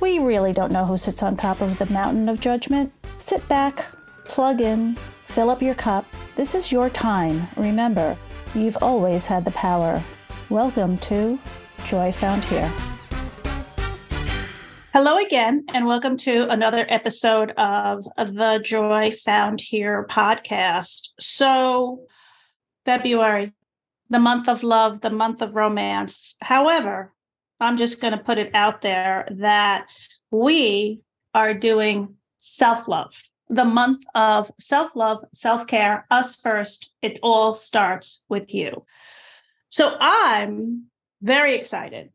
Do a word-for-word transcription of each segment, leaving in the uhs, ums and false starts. we really don't know who sits on top of the mountain of judgment. Sit back, plug in, fill up your cup. This is your time. Remember, you've always had the power. Welcome to Joy Found Here. Hello again, and welcome to another episode of the Joy Found Here podcast. So, February, the month of love, the month of romance. However, I'm just going to put it out there that we are doing self-love, the month of self-love, self-care, us first. It all starts with you. So I'm very excited.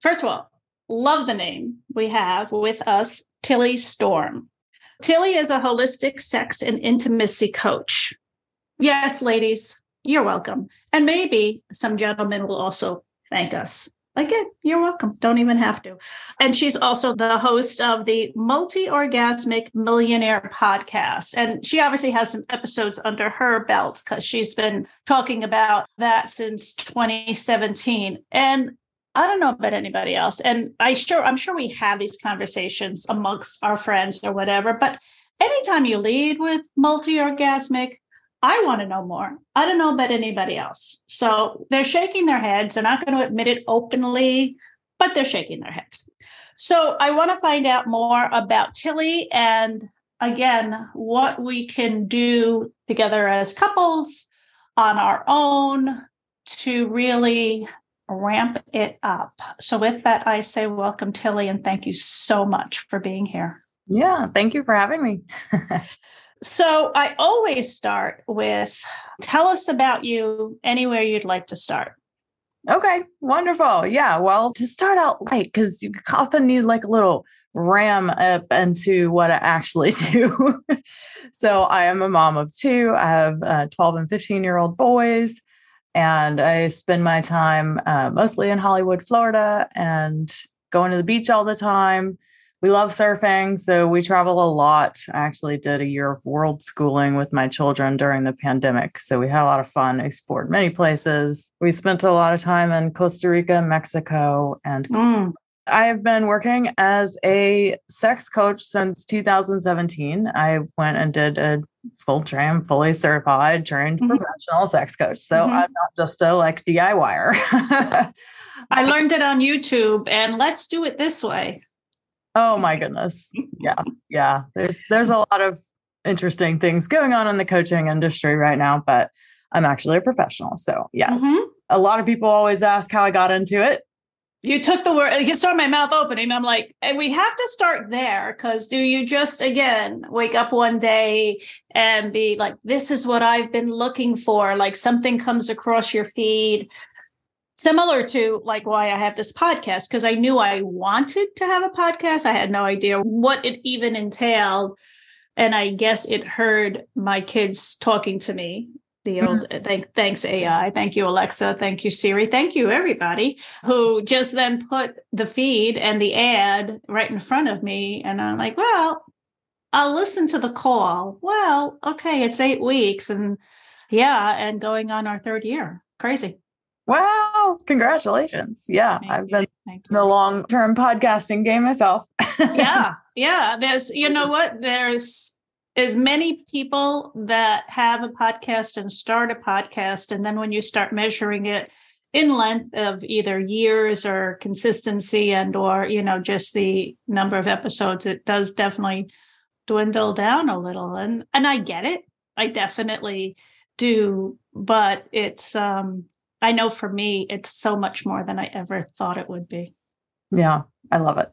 First of all, love the name we have with us, Tilly Storm. Tilly is a holistic sex and intimacy coach. Yes, ladies, you're welcome. And maybe some gentlemen will also thank us. Again, you're welcome. Don't even have to. And she's also the host of the Multi-Orgasmic Millionaire Podcast. And she obviously has some episodes under her belt because she's been talking about that since twenty seventeen. And I don't know about anybody else. And I sure, I'm sure we have these conversations amongst our friends or whatever. But anytime you lead with multi-orgasmic, I want to know more. I don't know about anybody else. So they're shaking their heads. They're not going to admit it openly, but they're shaking their heads. So I want to find out more about Tilly and, again, what we can do together as couples on our own to really ramp it up. So with that, I say welcome, Tilly, and thank you so much for being here. Yeah, thank you for having me. So I always start with, tell us about you, anywhere you'd like to start. Okay, wonderful. Yeah, well, to start out light, because you often need like a little ram up into what I actually do. So I am a mom of two. I have uh, twelve and fifteen-year-old boys, and I spend my time uh, mostly in Hollywood, Florida, and going to the beach all the time. We love surfing, so we travel a lot. I actually did a year of world schooling with my children during the pandemic, so we had a lot of fun, explored many places. We spent a lot of time in Costa Rica, Mexico, and mm. I have been working as a sex coach since two thousand seventeen. I went and did a full train, fully certified, trained mm-hmm. professional sex coach, so mm-hmm. I'm not just a like DIYer. I learned it on YouTube, and let's do it this way. Oh my goodness. Yeah. Yeah. There's, there's a lot of interesting things going on in the coaching industry right now, but I'm actually a professional. So yes, mm-hmm. a lot of people always ask how I got into it. You took the word, you saw my mouth opening. I'm like, and we have to start there because do you just, again, wake up one day and be like, this is what I've been looking for. Like something comes across your feed. Similar to like why I have this podcast, because I knew I wanted to have a podcast. I had no idea what it even entailed. And I guess it heard my kids talking to me. The old thank, thanks, A I. Thank you, Alexa. Thank you, Siri. Thank you, everybody who just then put the feed and the ad right in front of me. And I'm like, well, I'll listen to the call. Well, okay, it's eight weeks. And yeah, and going on our third year. Crazy. Wow. Congratulations. Yeah. Thank I've been in the long-term podcasting game myself. Yeah. Yeah. There's, you know what? There's as many people that have a podcast and start a podcast. And then when you start measuring it in length of either years or consistency and, or, you know, just the number of episodes, it does definitely dwindle down a little. And, and I get it. I definitely do. But it's, um, I know for me, it's so much more than I ever thought it would be. Yeah, I love it.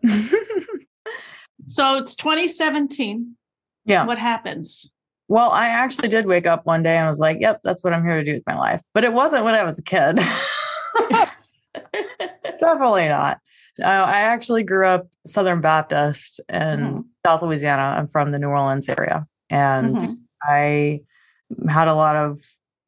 So it's twenty seventeen. Yeah. What happens? Well, I actually did wake up one day and was like, yep, that's what I'm here to do with my life. But it wasn't when I was a kid. Definitely not. Uh, I actually grew up Southern Baptist in mm-hmm. South Louisiana. I'm from the New Orleans area. And mm-hmm. I had a lot of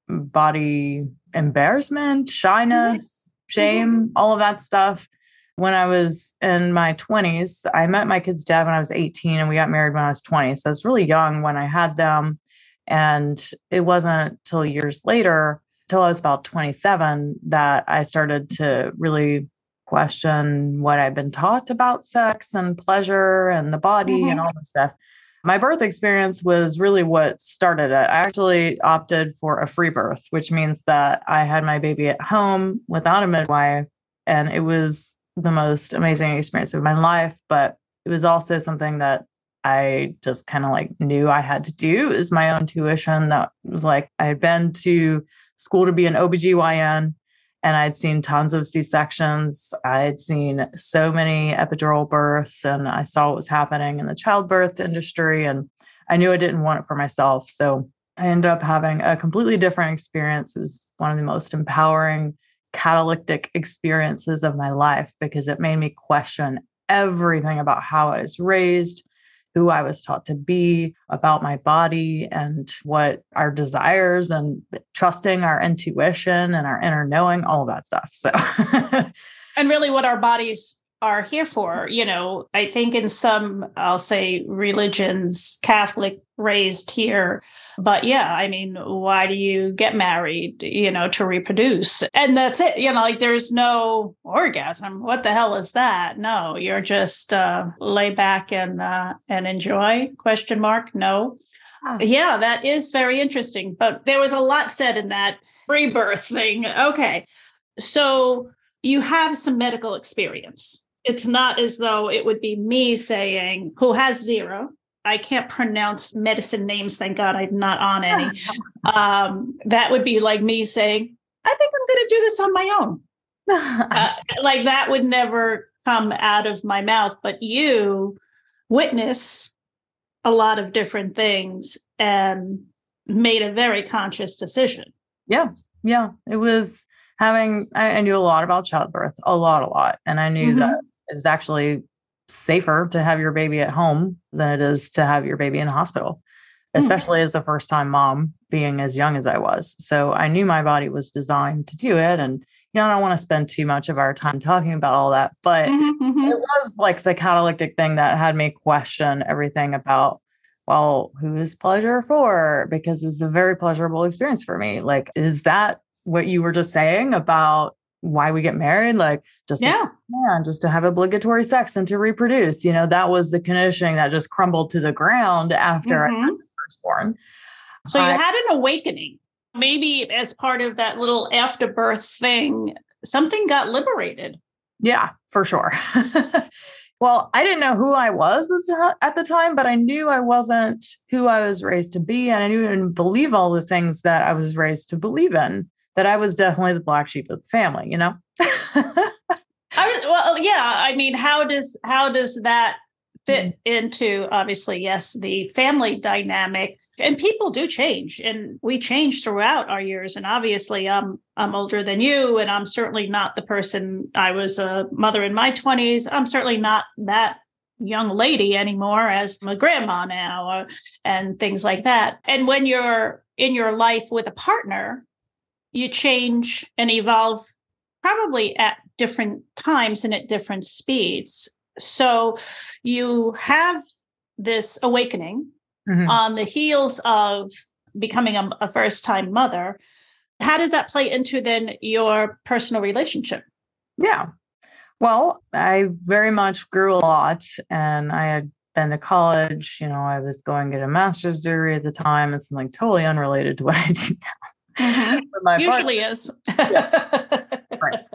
body embarrassment, shyness, mm-hmm. shame, mm-hmm. all of that stuff. When I was in my twenties, I met my kid's dad when I was eighteen and we got married when I was twenty. So I was really young when I had them. And it wasn't till years later, till I was about twenty-seven, that I started to really question what I've been taught about sex and pleasure and the body mm-hmm. and all that stuff. My birth experience was really what started it. I actually opted for a free birth, which means that I had my baby at home without a midwife. And it was the most amazing experience of my life, but it was also something that I just kind of like knew I had to do. Is my own tuition that was like, I had been to school to be an O B G Y N and I'd seen tons of C-sections. I'd seen so many epidural births and I saw what was happening in the childbirth industry and I knew I didn't want it for myself. So I ended up having a completely different experience. It was one of the most empowering catalytic experiences of my life because it made me question everything about how I was raised, who I was taught to be, about my body and what our desires and trusting our intuition and our inner knowing, all of that stuff. So, and really what our bodies are here for, you know, I think in some, I'll say religions, Catholic raised here, but yeah, I mean, why do you get married, you know, to reproduce? And that's it, you know, like there's no orgasm. What the hell is that? No, you're just uh, lay back and, uh, and enjoy, question mark. No. Oh. Yeah, that is very interesting, but there was a lot said in that rebirth thing. Okay. So you have some medical experience. It's not as though it would be me saying, who has zero. I can't pronounce medicine names. Thank God I'm not on any. Um, that would be like me saying, I think I'm going to do this on my own. Uh, like that would never come out of my mouth. But you witness a lot of different things and made a very conscious decision. Yeah. Yeah. It was having, I, I knew a lot about childbirth, a lot, a lot. And I knew mm-hmm. that it was actually safer to have your baby at home than it is to have your baby in a hospital, especially mm-hmm. as a first time mom being as young as I was. So I knew my body was designed to do it. And, you know, I don't want to spend too much of our time talking about all that, but mm-hmm. it was like the catalytic thing that had me question everything about, well, who is pleasure for? Because it was a very pleasurable experience for me. Like, is that what you were just saying about why we get married, like just, yeah. to, man, just to have obligatory sex and to reproduce, you know, that was the conditioning that just crumbled to the ground after mm-hmm. I was first born. So I, you had an awakening, maybe as part of that little afterbirth thing, something got liberated. Yeah, for sure. Well, I didn't know who I was at the time, but I knew I wasn't who I was raised to be. And I didn't believe all the things that I was raised to believe in. That I was definitely the black sheep of the family, you know? I, well, yeah. I mean, how does, how does that fit mm-hmm. into, obviously, yes, the family dynamic, and people do change and we change throughout our years. And obviously I'm, I'm older than you and I'm certainly not the person I was a mother in my twenties. I'm certainly not that young lady anymore as my grandma now or, and things like that. And when you're in your life with a partner, you change and evolve probably at different times and at different speeds. So you have this awakening mm-hmm. on the heels of becoming a, a first-time mother. How does that play into then your personal relationship? Yeah. Well, I very much grew a lot and I had been to college. You know, I was going to get a master's degree at the time and something totally unrelated to what I do now. Mm-hmm. Usually partner. Is. Yeah. Right.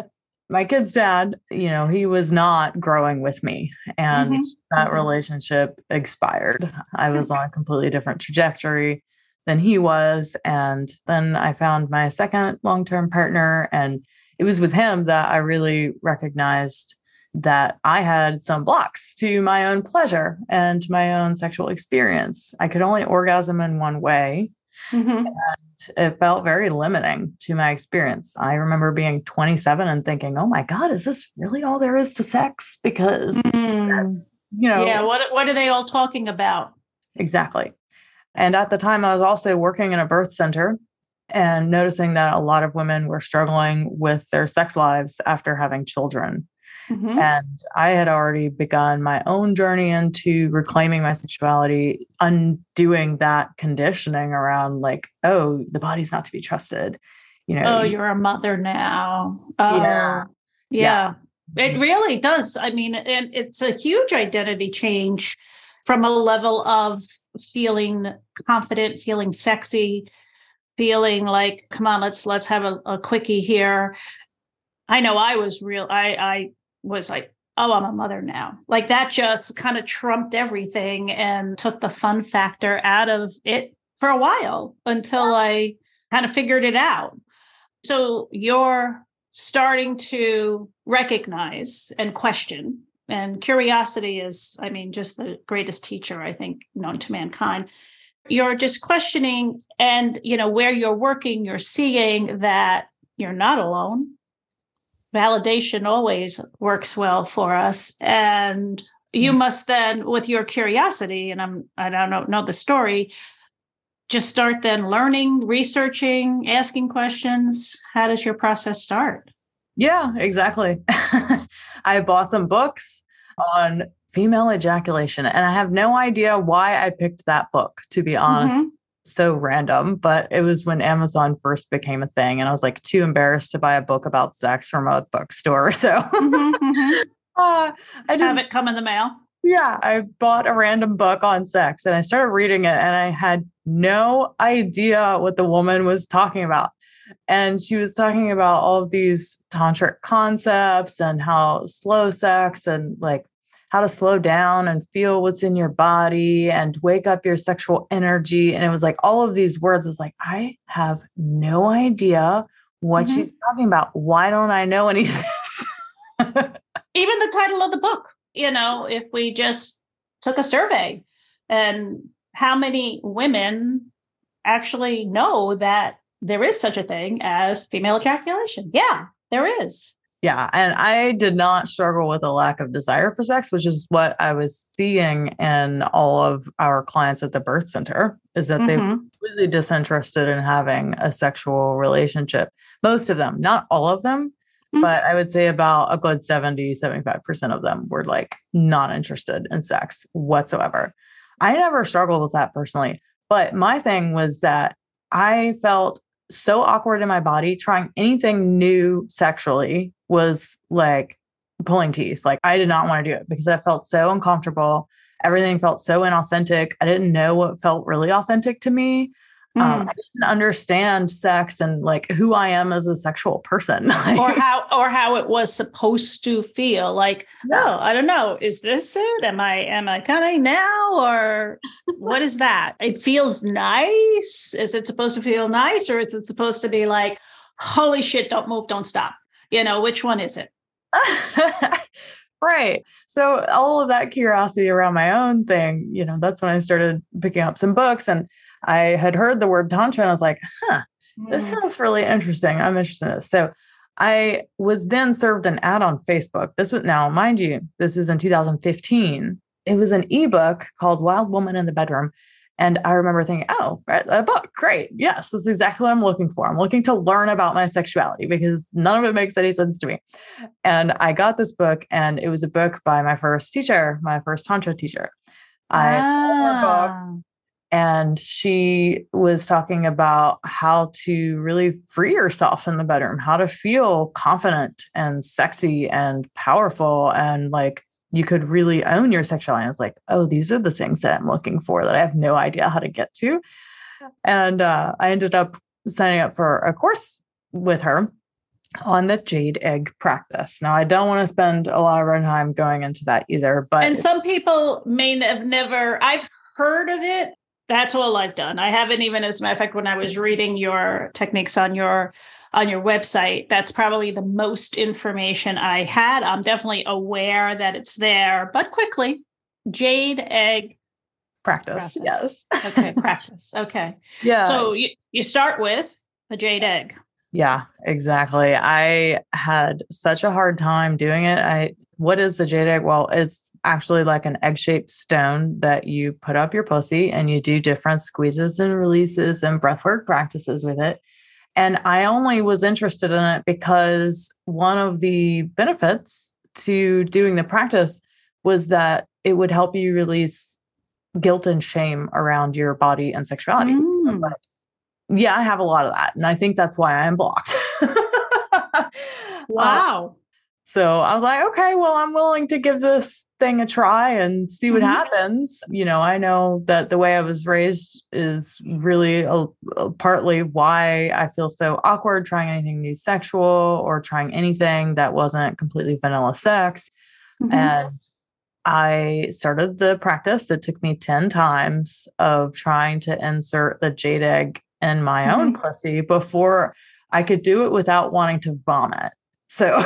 My kid's dad, you know, he was not growing with me and mm-hmm. that relationship expired. I was on a completely different trajectory. than he was. And then I found my second long-term partner, and it was with him that I really recognized that I had some blocks to my own pleasure and my own sexual experience. I could only orgasm in one way. Mm-hmm. And it felt very limiting to my experience. I remember being twenty-seven and thinking, oh my God, is this really all there is to sex? Because, mm. that's, you know, yeah. What, what are they all talking about? Exactly. And at the time I was also working in a birth center and noticing that a lot of women were struggling with their sex lives after having children. Mm-hmm. And I had already begun my own journey into reclaiming my sexuality, undoing that conditioning around like, oh, the body's not to be trusted. You know, oh, you're a mother now. Oh, yeah. yeah. yeah. It really does. I mean, and it's a huge identity change from a level of feeling confident, feeling sexy, feeling like, come on, let's, let's have a, a quickie here. I know I was real. I, I, was like, oh, I'm a mother now. Like that just kind of trumped everything and took the fun factor out of it for a while until I kind of figured it out. So you're starting to recognize and question, and curiosity is, I mean, just the greatest teacher, I think, known to mankind. You're just questioning, and, you know, where you're working, you're seeing that you're not alone. Validation always works well for us. And you mm-hmm. must then, with your curiosity, and I'm, I don't know the story, just start then learning, researching, asking questions. How does your process start? Yeah, exactly. I bought some books on female ejaculation, and I have no idea why I picked that book, to be honest. Mm-hmm. So random, but it was when Amazon first became a thing. And I was like too embarrassed to buy a book about sex from a bookstore. So mm-hmm, mm-hmm. uh, I just have it come in the mail. Yeah. I bought a random book on sex and I started reading it, and I had no idea what the woman was talking about. And she was talking about all of these tantric concepts and how slow sex and like how to slow down and feel what's in your body and wake up your sexual energy. And it was like, all of these words, I was like, I have no idea what mm-hmm. she's talking about. Why don't I know any of this? Even the title of the book, you know, if we just took a survey and how many women actually know that there is such a thing as female ejaculation. Yeah, there is. Yeah. And I did not struggle with a lack of desire for sex, which is what I was seeing in all of our clients at the birth center, is that mm-hmm. they were really disinterested in having a sexual relationship. Most of them, not all of them, mm-hmm. but I would say about a good seventy, seventy-five percent of them were like not interested in sex whatsoever. I never struggled with that personally. But my thing was that I felt so awkward in my body. Trying anything new sexually was like pulling teeth. Like I did not want to do it because I felt so uncomfortable. Everything felt so inauthentic. I didn't know what felt really authentic to me. Mm. Um, I didn't understand sex and like who I am as a sexual person. or how, or how it was supposed to feel like, no, I don't know. Is this it? Am I, am I coming now? Or what is that? It feels nice. Is it supposed to feel nice? Or is it supposed to be like, holy shit, don't move, don't stop. You know, which one is it? Right. So all of that curiosity around my own thing, you know, that's when I started picking up some books, and I had heard the word Tantra and I was like, huh, this sounds really interesting. I'm interested in this. So I was then served an ad on Facebook. This was, now, mind you, this was in two thousand fifteen. It was an ebook called Wild Woman in the Bedroom. And I remember thinking, oh, right, a book. Great. Yes, this is exactly what I'm looking for. I'm looking to learn about my sexuality because none of it makes any sense to me. And I got this book, and it was a book by my first teacher, my first Tantra teacher. I ah. read her book. And she was talking about how to really free yourself in the bedroom, how to feel confident and sexy and powerful. And like, you could really own your sexuality. And I was like, oh, these are the things that I'm looking for that I have no idea how to get to. And uh, I ended up signing up for a course with her on the Jade Egg practice. Now, I don't want to spend a lot of our time going into that either, but. And some people may have never, I've heard of it. That's all I've done. I haven't even, as a matter of fact, when I was reading your techniques on your on your website, that's probably the most information I had. I'm definitely aware that it's there, but quickly, Jade Egg practice. practice. Yes. Okay. Practice. Okay. Yeah. So you, you start with a jade egg. Yeah, exactly. I had such a hard time doing it. I, what is the jade egg? Well, it's actually like an egg-shaped stone that you put up your pussy and you do different squeezes and releases and breathwork practices with it. And I only was interested in it because one of the benefits to doing the practice was that it would help you release guilt and shame around your body and sexuality. Mm. I was like, yeah, I have a lot of that. And I think that's why I'm blocked. Wow. Uh, so I was like, okay, well, I'm willing to give this thing a try and see what mm-hmm. happens. You know, I know that the way I was raised is really a, a partly why I feel so awkward trying anything new sexual or trying anything that wasn't completely vanilla sex. Mm-hmm. And I started the practice. It took me ten times of trying to insert the jade egg in my mm-hmm. own pussy before I could do it without wanting to vomit. So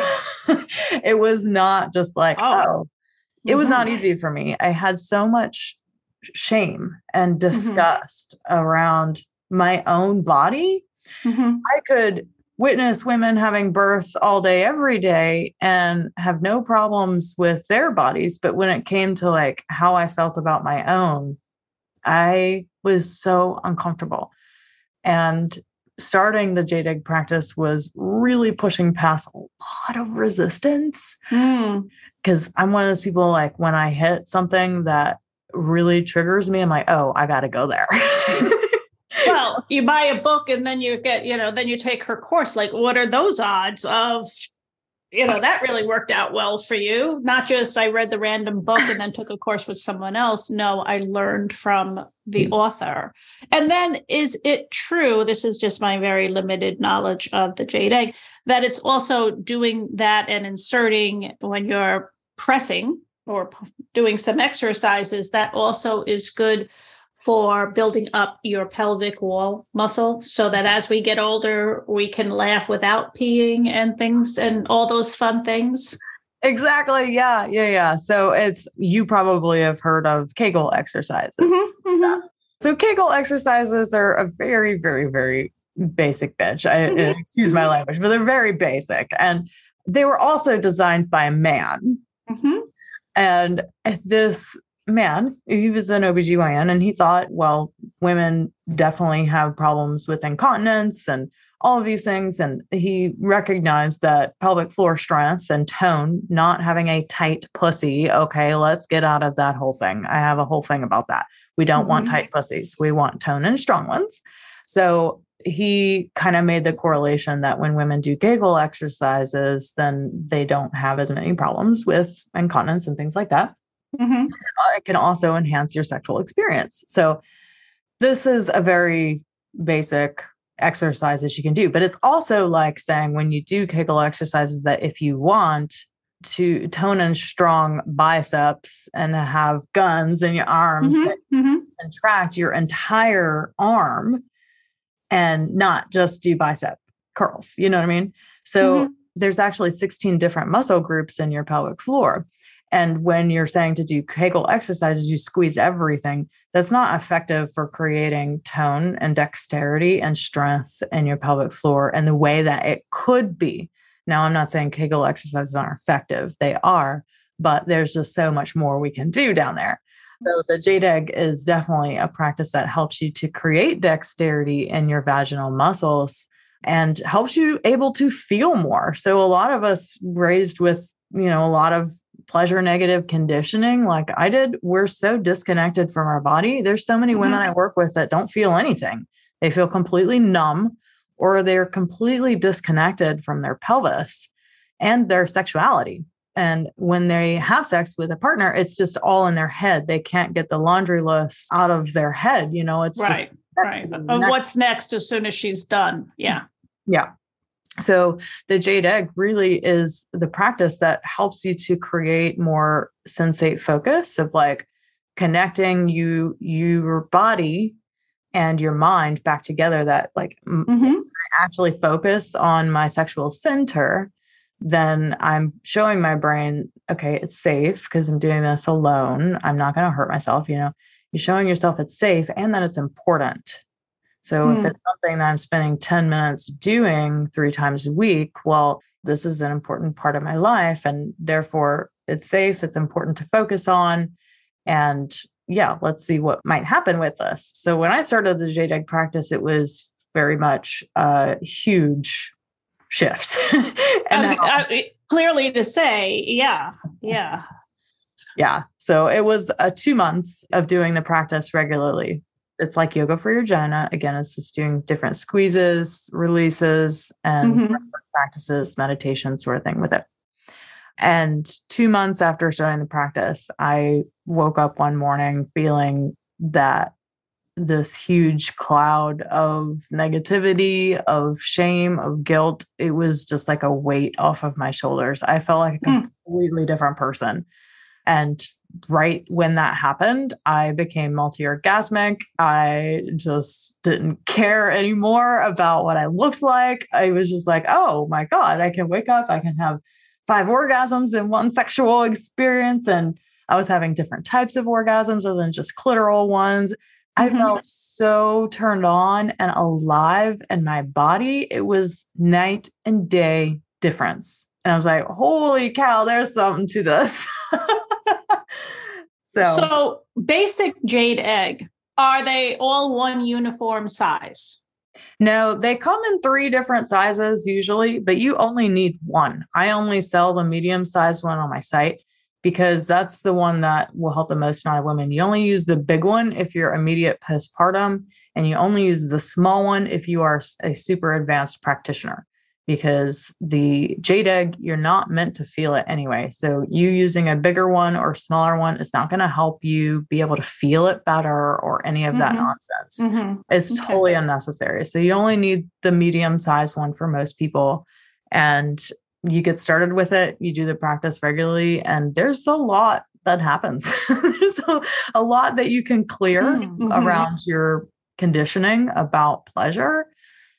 it was not just like, oh, oh. it was not easy for me. I had so much shame and disgust mm-hmm. around my own body. Mm-hmm. I could witness women having birth all day, every day, and have no problems with their bodies. But when it came to like how I felt about my own, I was so uncomfortable. And starting the jade egg practice was really pushing past a lot of resistance. Mm. Cause I'm one of those people, like when I hit something that really triggers me, I'm like, oh, I got to go there. Well, you buy a book and then you get, you know, then you take her course. Like, what are those odds of, you know, that really worked out well for you? Not just I read the random book and then took a course with someone else. No, I learned from the author. And then is it true, this is just my very limited knowledge of the jade egg, that it's also doing that and inserting when you're pressing or doing some exercises, that also is good for building up your pelvic wall muscle so that as we get older, we can laugh without peeing and things and all those fun things. Exactly. Yeah. Yeah. Yeah. So it's, you probably have heard of Kegel exercises. Mm-hmm, mm-hmm. Yeah. So Kegel exercises are a very, very, very basic bitch. I mm-hmm. excuse my language, but they're very basic. And they were also designed by a man. Mm-hmm. And this man, he was an O B G Y N, and he thought, well, women definitely have problems with incontinence and all of these things. And he recognized that pelvic floor strength and tone, not having a tight pussy. Okay, let's get out of that whole thing. I have a whole thing about that. We don't mm-hmm. want tight pussies. We want tone and strong ones. So he kind of made the correlation that when women do Kegel exercises, then they don't have as many problems with incontinence and things like that. Mm-hmm. It can also enhance your sexual experience. So this is a very basic exercise that you can do, but it's also like saying when you do Kegel exercises that if you want to tone and strong biceps and have guns in your arms mm-hmm. that mm-hmm. contract your entire arm and not just do bicep curls, you know what I mean? So mm-hmm. there's actually sixteen different muscle groups in your pelvic floor. And when you're saying to do Kegel exercises, you squeeze everything. That's not effective for creating tone and dexterity and strength in your pelvic floor and the way that it could be. Now, I'm not saying Kegel exercises aren't effective. They are, but there's just so much more we can do down there. So the jade egg is definitely a practice that helps you to create dexterity in your vaginal muscles and helps you able to feel more. So a lot of us raised with, you know, a lot of pleasure negative conditioning like I did, we're so disconnected from our body. There's so many women mm-hmm. I work with that don't feel anything. They feel completely numb or they're completely disconnected from their pelvis and their sexuality. And when they have sex with a partner, it's just all in their head. They can't get the laundry list out of their head. You know, it's right, just right. Next. What's next as soon as she's done. Yeah. Yeah. So the jade egg really is the practice that helps you to create more sensate focus of like, connecting you, your body and your mind back together, that like mm-hmm. I actually focus on my sexual center, then I'm showing my brain, okay, it's safe because I'm doing this alone. I'm not going to hurt myself. You know, you're showing yourself it's safe and that it's important. So mm. if it's something that I'm spending ten minutes doing three times a week, well, this is an important part of my life and therefore it's safe. It's important to focus on. And yeah, let's see what might happen with this. So when I started the Jade Egg practice, it was very much a huge shift. and I was, I, clearly to say, yeah, yeah. Yeah. So it was a two months of doing the practice regularly. It's like yoga for your vagina. Again, it's just doing different squeezes, releases, and mm-hmm. practices, meditation sort of thing with it. And two months after starting the practice, I woke up one morning feeling that this huge cloud of negativity, of shame, of guilt, it was just like a weight off of my shoulders. I felt like a completely mm. different person. And right when that happened, I became multi-orgasmic. I just didn't care anymore about what I looked like. I was just like, oh my God, I can wake up. I can have five orgasms in one sexual experience. And I was having different types of orgasms other than just clitoral ones. I mm-hmm. felt so turned on and alive in my body. It was night and day difference. And I was like, holy cow, there's something to this. So, so basic Jade Egg, are they all one uniform size? No, they come in three different sizes usually, but you only need one. I only sell the medium-sized one on my site because that's the one that will help the most amount of women. You only use the big one if you're immediate postpartum, and you only use the small one if you are a super advanced practitioner, because the Jade Egg, you're not meant to feel it anyway. So you using a bigger one or smaller one is not going to help you be able to feel it better or any of mm-hmm. that nonsense. Mm-hmm. It's okay. Totally unnecessary. So you only need the medium-sized one for most people. And you get started with it. You do the practice regularly. And there's a lot that happens. There's a, a lot that you can clear mm-hmm. around your conditioning about pleasure,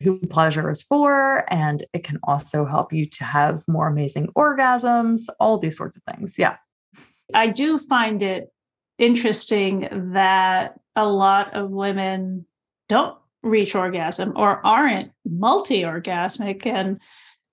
who pleasure is for, and it can also help you to have more amazing orgasms, all these sorts of things. Yeah. I do find it interesting that a lot of women don't reach orgasm or aren't multi-orgasmic. And,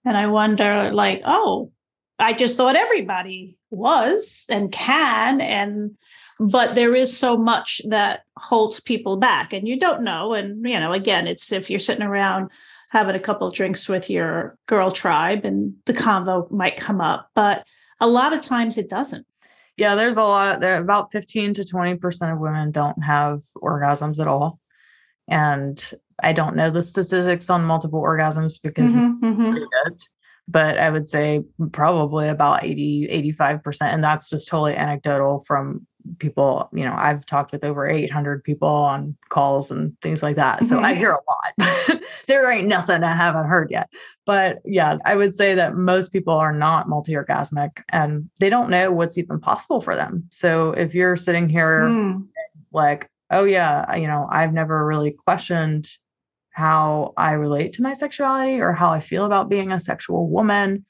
and I wonder like, oh, I just thought everybody was and can, and but there is so much that holds people back and you don't know. And, you know, again, it's if you're sitting around having a couple of drinks with your girl tribe and the convo might come up, but a lot of times it doesn't. Yeah, there's a lot there. About fifteen to twenty percent of women don't have orgasms at all. And I don't know the statistics on multiple orgasms because mm-hmm, it's pretty mm-hmm. good. But I would say probably about eighty, eighty-five percent. And that's just totally anecdotal from people. You know, I've talked with over eight hundred people on calls and things like that. So mm-hmm. I hear a lot. There ain't nothing I haven't heard yet. But yeah, I would say that most people are not multi-orgasmic and they don't know what's even possible for them. So if you're sitting here mm. like, oh yeah, you know, I've never really questioned how I relate to my sexuality or how I feel about being a sexual woman,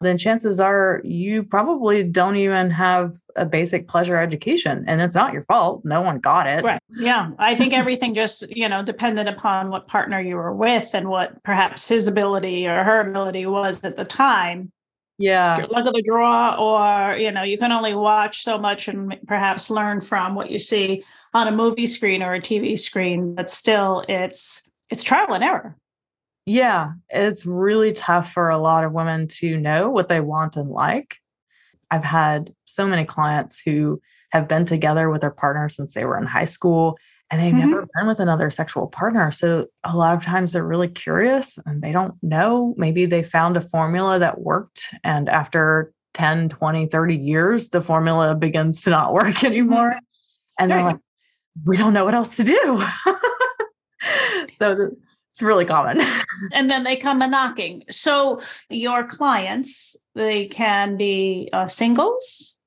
then chances are you probably don't even have a basic pleasure education, and it's not your fault. No one got it. Right. Yeah. I think everything just, you know, depended upon what partner you were with and what perhaps his ability or her ability was at the time. Yeah. Luck of the draw, or, you know, you can only watch so much and perhaps learn from what you see on a movie screen or a T V screen, but still it's, It's trial and error. Yeah. It's really tough for a lot of women to know what they want and like. I've had so many clients who have been together with their partner since they were in high school and they've mm-hmm. never been with another sexual partner. So a lot of times they're really curious and they don't know. Maybe they found a formula that worked. And after ten, twenty, thirty years, the formula begins to not work anymore. And they're like, we don't know what else to do. So it's really common. And then they come a knocking. So your clients, they can be uh, singles,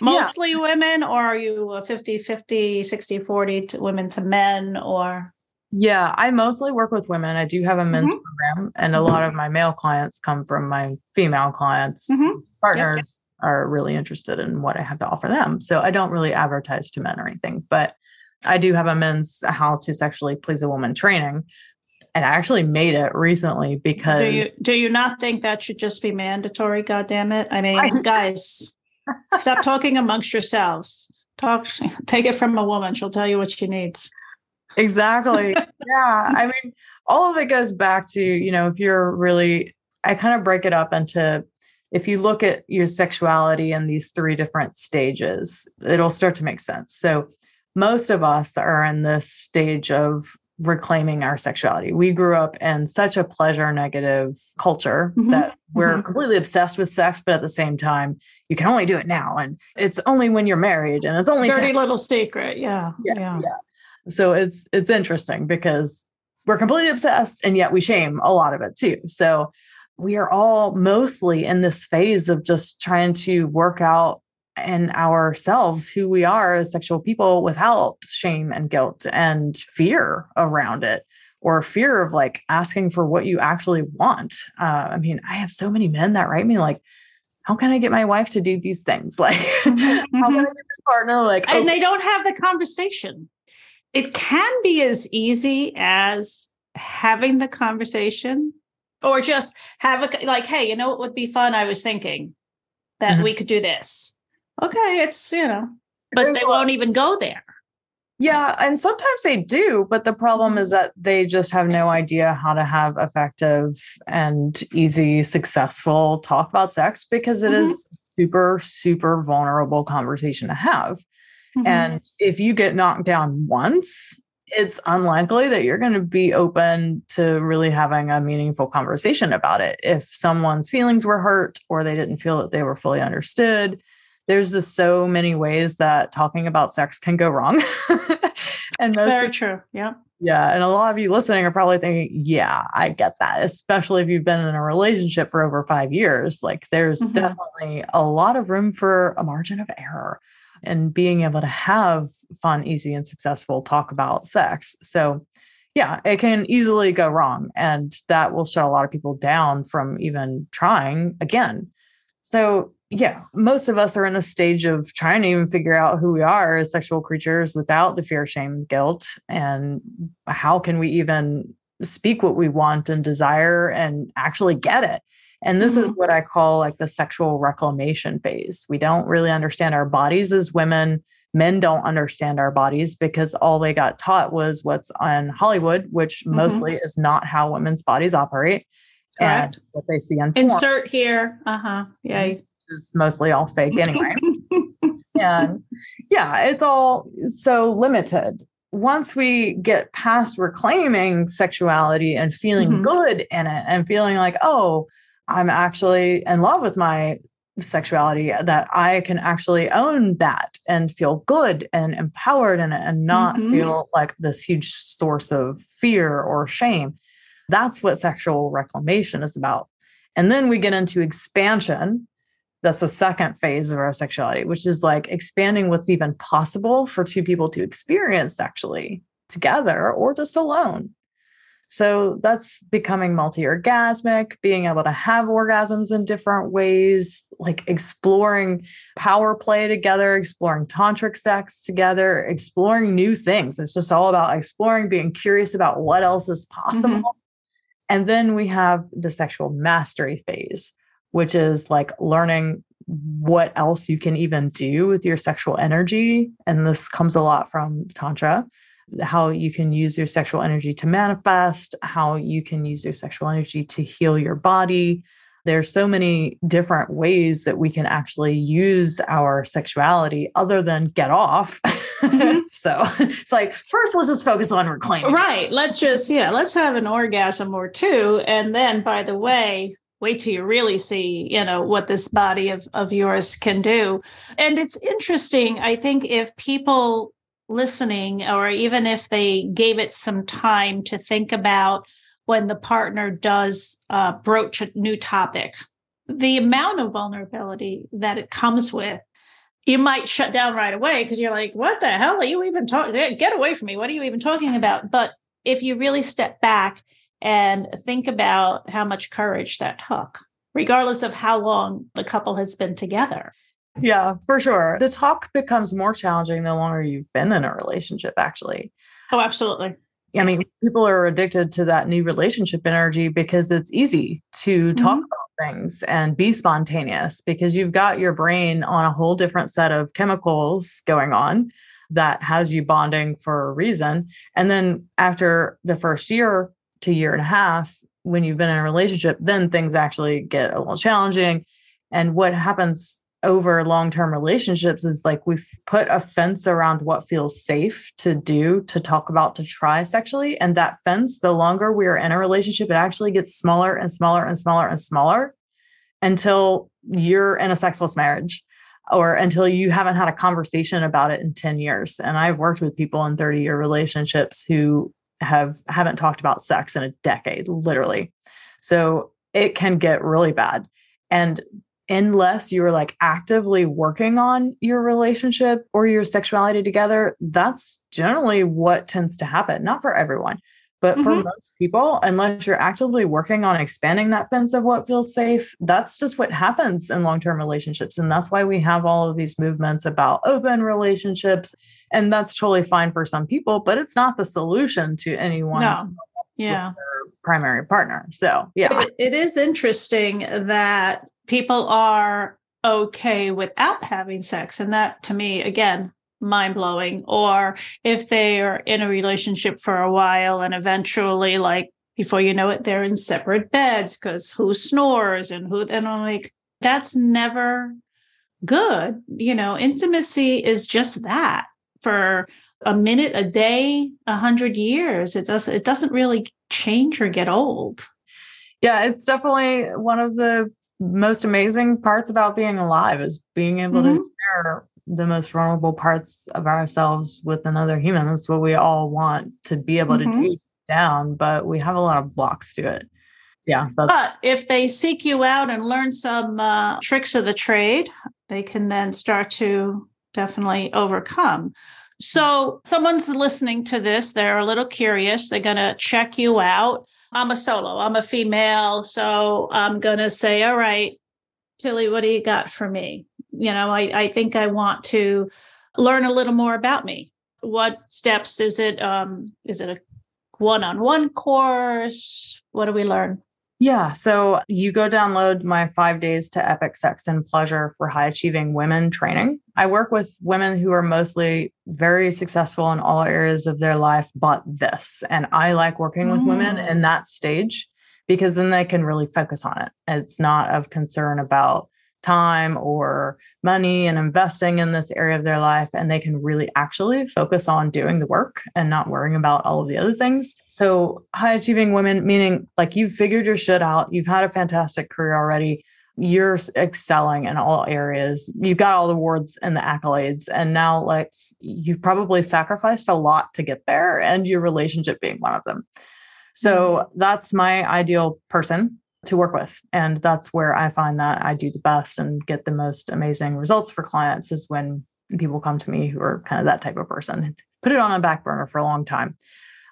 Mostly yeah. women, or are you a fifty, fifty, sixty, forty to women to men, or? Yeah, I mostly work with women. I do have a men's mm-hmm. program, and a lot of my male clients come from my female clients. Mm-hmm. Partners yep, yep. are really interested in what I have to offer them. So I don't really advertise to men or anything, but I do have a men's how to sexually please a woman training. And I actually made it recently because... Do you, do you not think that should just be mandatory? God damn it. I mean, right. guys... Stop talking amongst yourselves. Talk, take it from a woman. She'll tell you what she needs. Exactly. Yeah. I mean, all of it goes back to, you know, if you're really, I kind of break it up into, if you look at your sexuality in these three different stages, it'll start to make sense. So most of us are in this stage of reclaiming our sexuality. We grew up in such a pleasure negative culture mm-hmm. that we're mm-hmm. completely obsessed with sex, but at the same time, you can only do it now. And it's only when you're married, and it's only dirty ten- little secret. Yeah. Yeah, yeah. yeah. So it's, it's interesting because we're completely obsessed, and yet we shame a lot of it too. So we are all mostly in this phase of just trying to work out in ourselves who we are as sexual people without shame and guilt and fear around it, or fear of like asking for what you actually want. Uh, I mean, I have so many men that write me like, how can I get my wife to do these things? Like, mm-hmm. how can I get this partner? Like, and okay. they don't have the conversation. It can be as easy as having the conversation, or just have a, like, hey, you know what would be fun? I was thinking that mm-hmm. we could do this. Okay, it's, you know, but There's they won't even go there. Yeah. And sometimes they do. But the problem is that they just have no idea how to have effective and easy, successful talk about sex, because it mm-hmm. is super, super vulnerable conversation to have. Mm-hmm. And if you get knocked down once, it's unlikely that you're going to be open to really having a meaningful conversation about it. If someone's feelings were hurt, or they didn't feel that they were fully understood, there's just so many ways that talking about sex can go wrong. And most Very of, true. Yeah. Yeah. And a lot of you listening are probably thinking, yeah, I get that. Especially if you've been in a relationship for over five years, like there's mm-hmm. definitely a lot of room for a margin of error and being able to have fun, easy, and successful talk about sex. So yeah, it can easily go wrong, and that will shut a lot of people down from even trying again. So yeah, most of us are in a stage of trying to even figure out who we are as sexual creatures without the fear, shame, guilt, and how can we even speak what we want and desire and actually get it. And this mm-hmm. is what I call like the sexual reclamation phase. We don't really understand our bodies as women. Men don't understand our bodies because all they got taught was what's on Hollywood, which mm-hmm. mostly is not how women's bodies operate. Correct. And what they see on porn. Insert here. Uh-huh. Yay. Mm-hmm. is mostly all fake anyway. And yeah, it's all so limited. Once we get past reclaiming sexuality and feeling mm-hmm. good in it, and feeling like, oh, I'm actually in love with my sexuality, that I can actually own that and feel good and empowered in it, and not mm-hmm. feel like this huge source of fear or shame. That's what sexual reclamation is about. And then we get into expansion. That's the second phase of our sexuality, which is like expanding what's even possible for two people to experience sexually together or just alone. So that's becoming multi-orgasmic, being able to have orgasms in different ways, like exploring power play together, exploring tantric sex together, exploring new things. It's just all about exploring, being curious about what else is possible. Mm-hmm. And then we have the sexual mastery phase, which is like learning what else you can even do with your sexual energy. And this comes a lot from Tantra, how you can use your sexual energy to manifest, how you can use your sexual energy to heal your body. There's so many different ways that we can actually use our sexuality other than get off. Mm-hmm. So it's like, first, let's just focus on reclaiming. Right. Let's just, yeah, let's have an orgasm or two. And then, by the way, wait till you really see, you know, what this body of, of yours can do. And it's interesting. I think if people listening, or even if they gave it some time to think about when the partner does uh, broach a new topic, the amount of vulnerability that it comes with, you might shut down right away because you're like, what the hell are you even talking? Get away from me. What are you even talking about? But if you really step back and think about how much courage that took, regardless of how long the couple has been together. Yeah, for sure. The talk becomes more challenging the longer you've been in a relationship, actually. Oh, absolutely. I mean, people are addicted to that new relationship energy because it's easy to talk mm-hmm. about things and be spontaneous because you've got your brain on a whole different set of chemicals going on that has you bonding for a reason. And then after the first year to year and a half, when you've been in a relationship, then things actually get a little challenging. And what happens over long-term relationships is like we've put a fence around what feels safe to do, to talk about, to try sexually. And that fence, the longer we're in a relationship, it actually gets smaller and smaller and smaller and smaller until you're in a sexless marriage or until you haven't had a conversation about it in ten years. And I've worked with people in thirty year relationships who have, haven't talked about sex in a decade, literally. So it can get really bad. And unless you were like actively working on your relationship or your sexuality together, that's generally what tends to happen. Not for everyone, but mm-hmm. for most people, unless you're actively working on expanding that fence of what feels safe, that's just what happens in long-term relationships. And that's why we have all of these movements about open relationships. And that's totally fine for some people, but it's not the solution to anyone's no. yeah. with their primary partner. So yeah, it, it is interesting that people are okay without having sex. And that, to me, again, mind-blowing. Or if they are in a relationship for a while and eventually, like, before you know it, they're in separate beds because who snores and who, and I'm like, that's never good. You know, intimacy is just that for a minute, a day, a hundred years. It does, it doesn't really change or get old. Yeah, it's definitely one of the most amazing parts about being alive is being able mm-hmm. to share the most vulnerable parts of ourselves with another human. That's what we all want to be able mm-hmm. to do down, but we have a lot of blocks to it. Yeah. But if they seek you out and learn some uh, tricks of the trade, they can then start to definitely overcome. So someone's listening to this. They're a little curious. They're going to check you out. I'm a solo, I'm a female. So I'm going to say, all right, Tilly, what do you got for me? You know, I, I think I want to learn a little more about me. What steps is it? Um, is it a one-on-one course? What do we learn? Yeah. So you go download my five days to epic sex and pleasure for high achieving women training. I work with women who are mostly very successful in all areas of their life, but this, and I like working with mm. women in that stage because then they can really focus on it. It's not of concern about time or money and investing in this area of their life. And they can really actually focus on doing the work and not worrying about all of the other things. So high achieving women, meaning like you've figured your shit out. You've had a fantastic career already. You're excelling in all areas. You've got all the awards and the accolades. And now like you've probably sacrificed a lot to get there and your relationship being one of them. So mm-hmm. that's my ideal person to work with. And that's where I find that I do the best and get the most amazing results for clients is when people come to me who are kind of that type of person, put it on a back burner for a long time.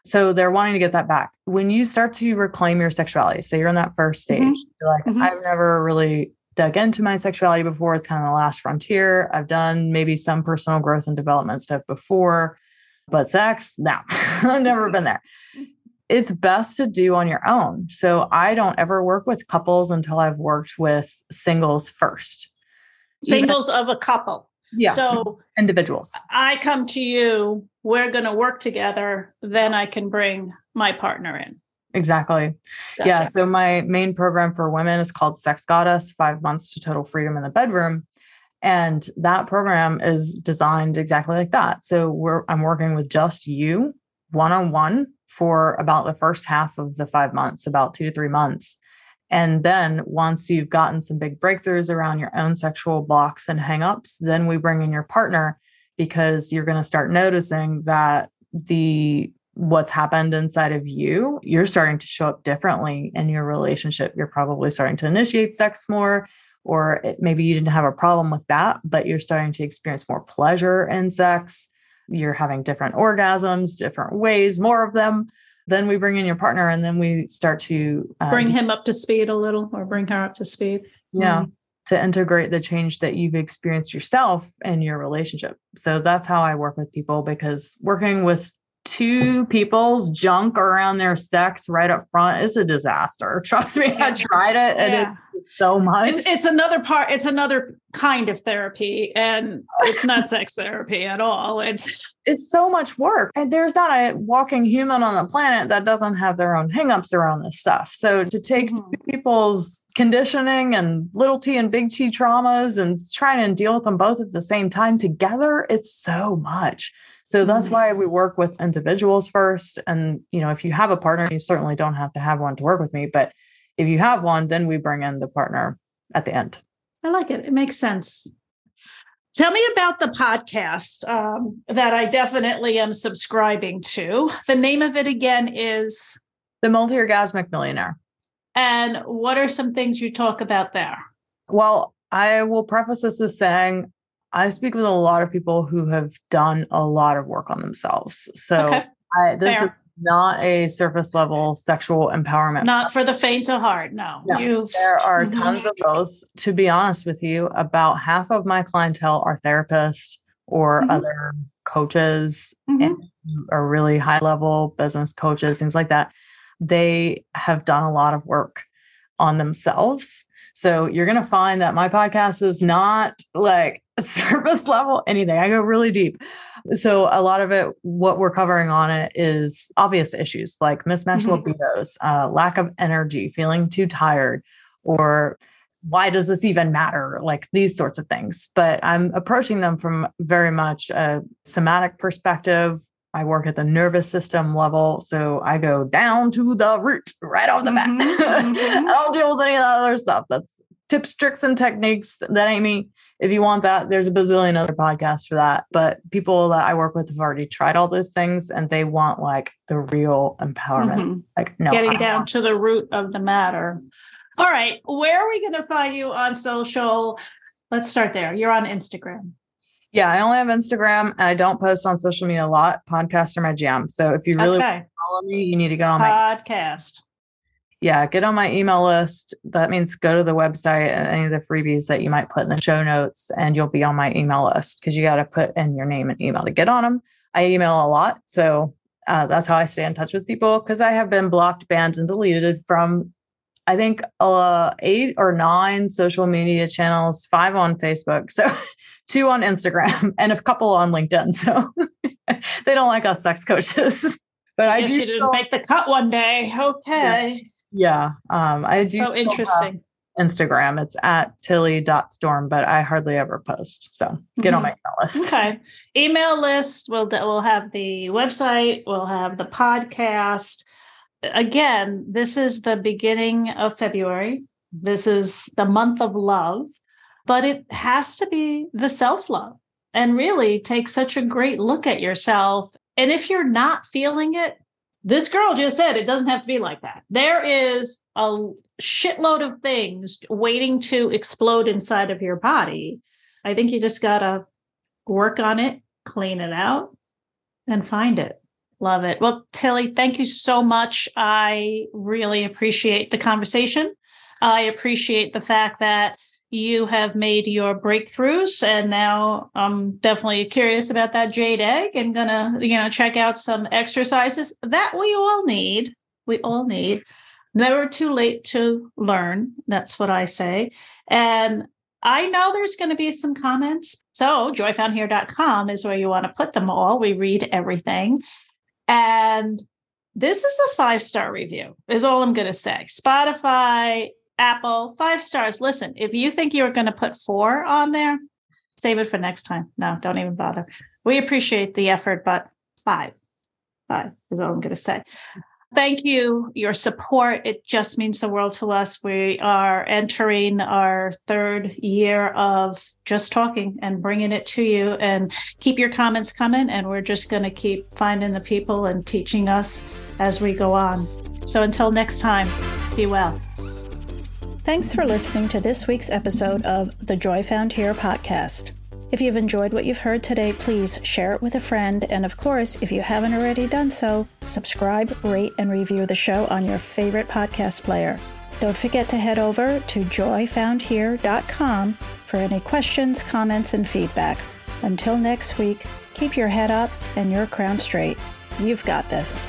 So they're wanting to get that back. When you start to reclaim your sexuality, so you're in that first stage, mm-hmm. you're like, mm-hmm. I've never really dug into my sexuality before. It's kind of the last frontier. I've done maybe some personal growth and development stuff before, but sex, no, I've never been there. It's best to do on your own. So I don't ever work with couples until I've worked with singles first. Singles Even, of a couple. Yeah. So individuals. I come to you, we're going to work together. Then I can bring my partner in. Exactly. Gotcha. Yeah. So my main program for women is called Sex Goddess, five months to total freedom in the bedroom. And that program is designed exactly like that. So we're, I'm working with just you one-on-one for about the first half of the five months, about two to three months. And then once you've gotten some big breakthroughs around your own sexual blocks and hangups, then we bring in your partner because you're going to start noticing that the what's happened inside of you, you're starting to show up differently in your relationship. You're probably starting to initiate sex more, or it, maybe you didn't have a problem with that, but you're starting to experience more pleasure in sex. You're having different orgasms, different ways, more of them. Then we bring in your partner and then we start to um, bring him up to speed a little or bring her up to speed. Yeah. Mm-hmm. To integrate the change that you've experienced yourself in your relationship. So that's how I work with people, because working with two people's junk around their sex right up front is a disaster. Trust me, I tried it and yeah. it's so much. It's, it's another part. It's another kind of therapy, and it's not sex therapy at all. It's it's so much work, and there's not a walking human on the planet that doesn't have their own hangups around this stuff. So to take mm-hmm. two people's conditioning and little T and big T traumas and trying to deal with them both at the same time together, it's so much. So that's why we work with individuals first. And, you know, if you have a partner, you certainly don't have to have one to work with me. But if you have one, then we bring in the partner at the end. I like it. It makes sense. Tell me about the podcast um, that I definitely am subscribing to. The name of it again is? The Multi-Orgasmic Millionaire. And what are some things you talk about there? Well, I will preface this with saying, I speak with a lot of people who have done a lot of work on themselves. So okay. I, this Fair. Is not a surface level sexual empowerment. Not for the faint of heart. No, no. There are tons of those. To be honest with you, about half of my clientele are therapists or mm-hmm. other coaches mm-hmm. and are really high level business coaches, things like that. They have done a lot of work on themselves. So you're going to find that my podcast is not like surface level anything. I go really deep. So a lot of it, what we're covering on it is obvious issues like mismatched mm-hmm. libidos, uh, lack of energy, feeling too tired, or why does this even matter? Like these sorts of things. But I'm approaching them from very much a somatic perspective. I work at the nervous system level. So I go down to the root right off the bat. Mm-hmm. I don't deal with any of the other stuff. That's tips, tricks, and techniques. That ain't me. If you want that, there's a bazillion other podcasts for that. But people that I work with have already tried all those things and they want like the real empowerment. Mm-hmm. Like no, getting down to the root of the matter. All right. Where are we going to find you on social? Let's start there. You're on Instagram. Yeah, I only have Instagram and I don't post on social media a lot. Podcasts are my jam. So if you really okay. want to follow me, you need to get on my podcast. Yeah, get on my email list. That means go to the website and any of the freebies that you might put in the show notes and you'll be on my email list because you got to put in your name and email to get on them. I email a lot. So uh, that's how I stay in touch with people because I have been blocked, banned, and deleted from I think uh, eight or nine social media channels, five on Facebook, so two on Instagram, and a couple on LinkedIn. So they don't like us sex coaches. But I, I do. You didn't still, make the cut one day. Okay. Yeah. yeah. Um, I do. So interesting. Instagram. It's at tilly dot storm, but I hardly ever post. So get mm-hmm. on my email list. Okay. Email list. We'll, we'll have the website. We'll have the podcast. Again, this is the beginning of February. This is the month of love, but it has to be the self-love and really take such a great look at yourself. And if you're not feeling it, this girl just said it doesn't have to be like that. There is a shitload of things waiting to explode inside of your body. I think you just got to work on it, clean it out, and find it. Love it. Well, Tilly, thank you so much. I really appreciate the conversation. I appreciate the fact that you have made your breakthroughs. And now I'm definitely curious about that Jade Egg and gonna, you know, check out some exercises that we all need. We all need. Never too late to learn. That's what I say. And I know there's going to be some comments. So joy found here dot com is where you want to put them all. We read everything. And this is a five-star review is all I'm going to say. Spotify, Apple, five stars. Listen, if you think you're going to put four on there, save it for next time. No, don't even bother. We appreciate the effort, but five, five is all I'm going to say. Thank you. Your support. It just means the world to us. We are entering our third year of just talking and bringing it to you, and keep your comments coming. And we're just going to keep finding the people and teaching us as we go on. So until next time, be well. Thanks for listening to this week's episode of the Joy Found Here podcast. If you've enjoyed what you've heard today, please share it with a friend. And of course, if you haven't already done so, subscribe, rate, and review the show on your favorite podcast player. Don't forget to head over to joy found here dot com for any questions, comments, and feedback. Until next week, keep your head up and your crown straight. You've got this.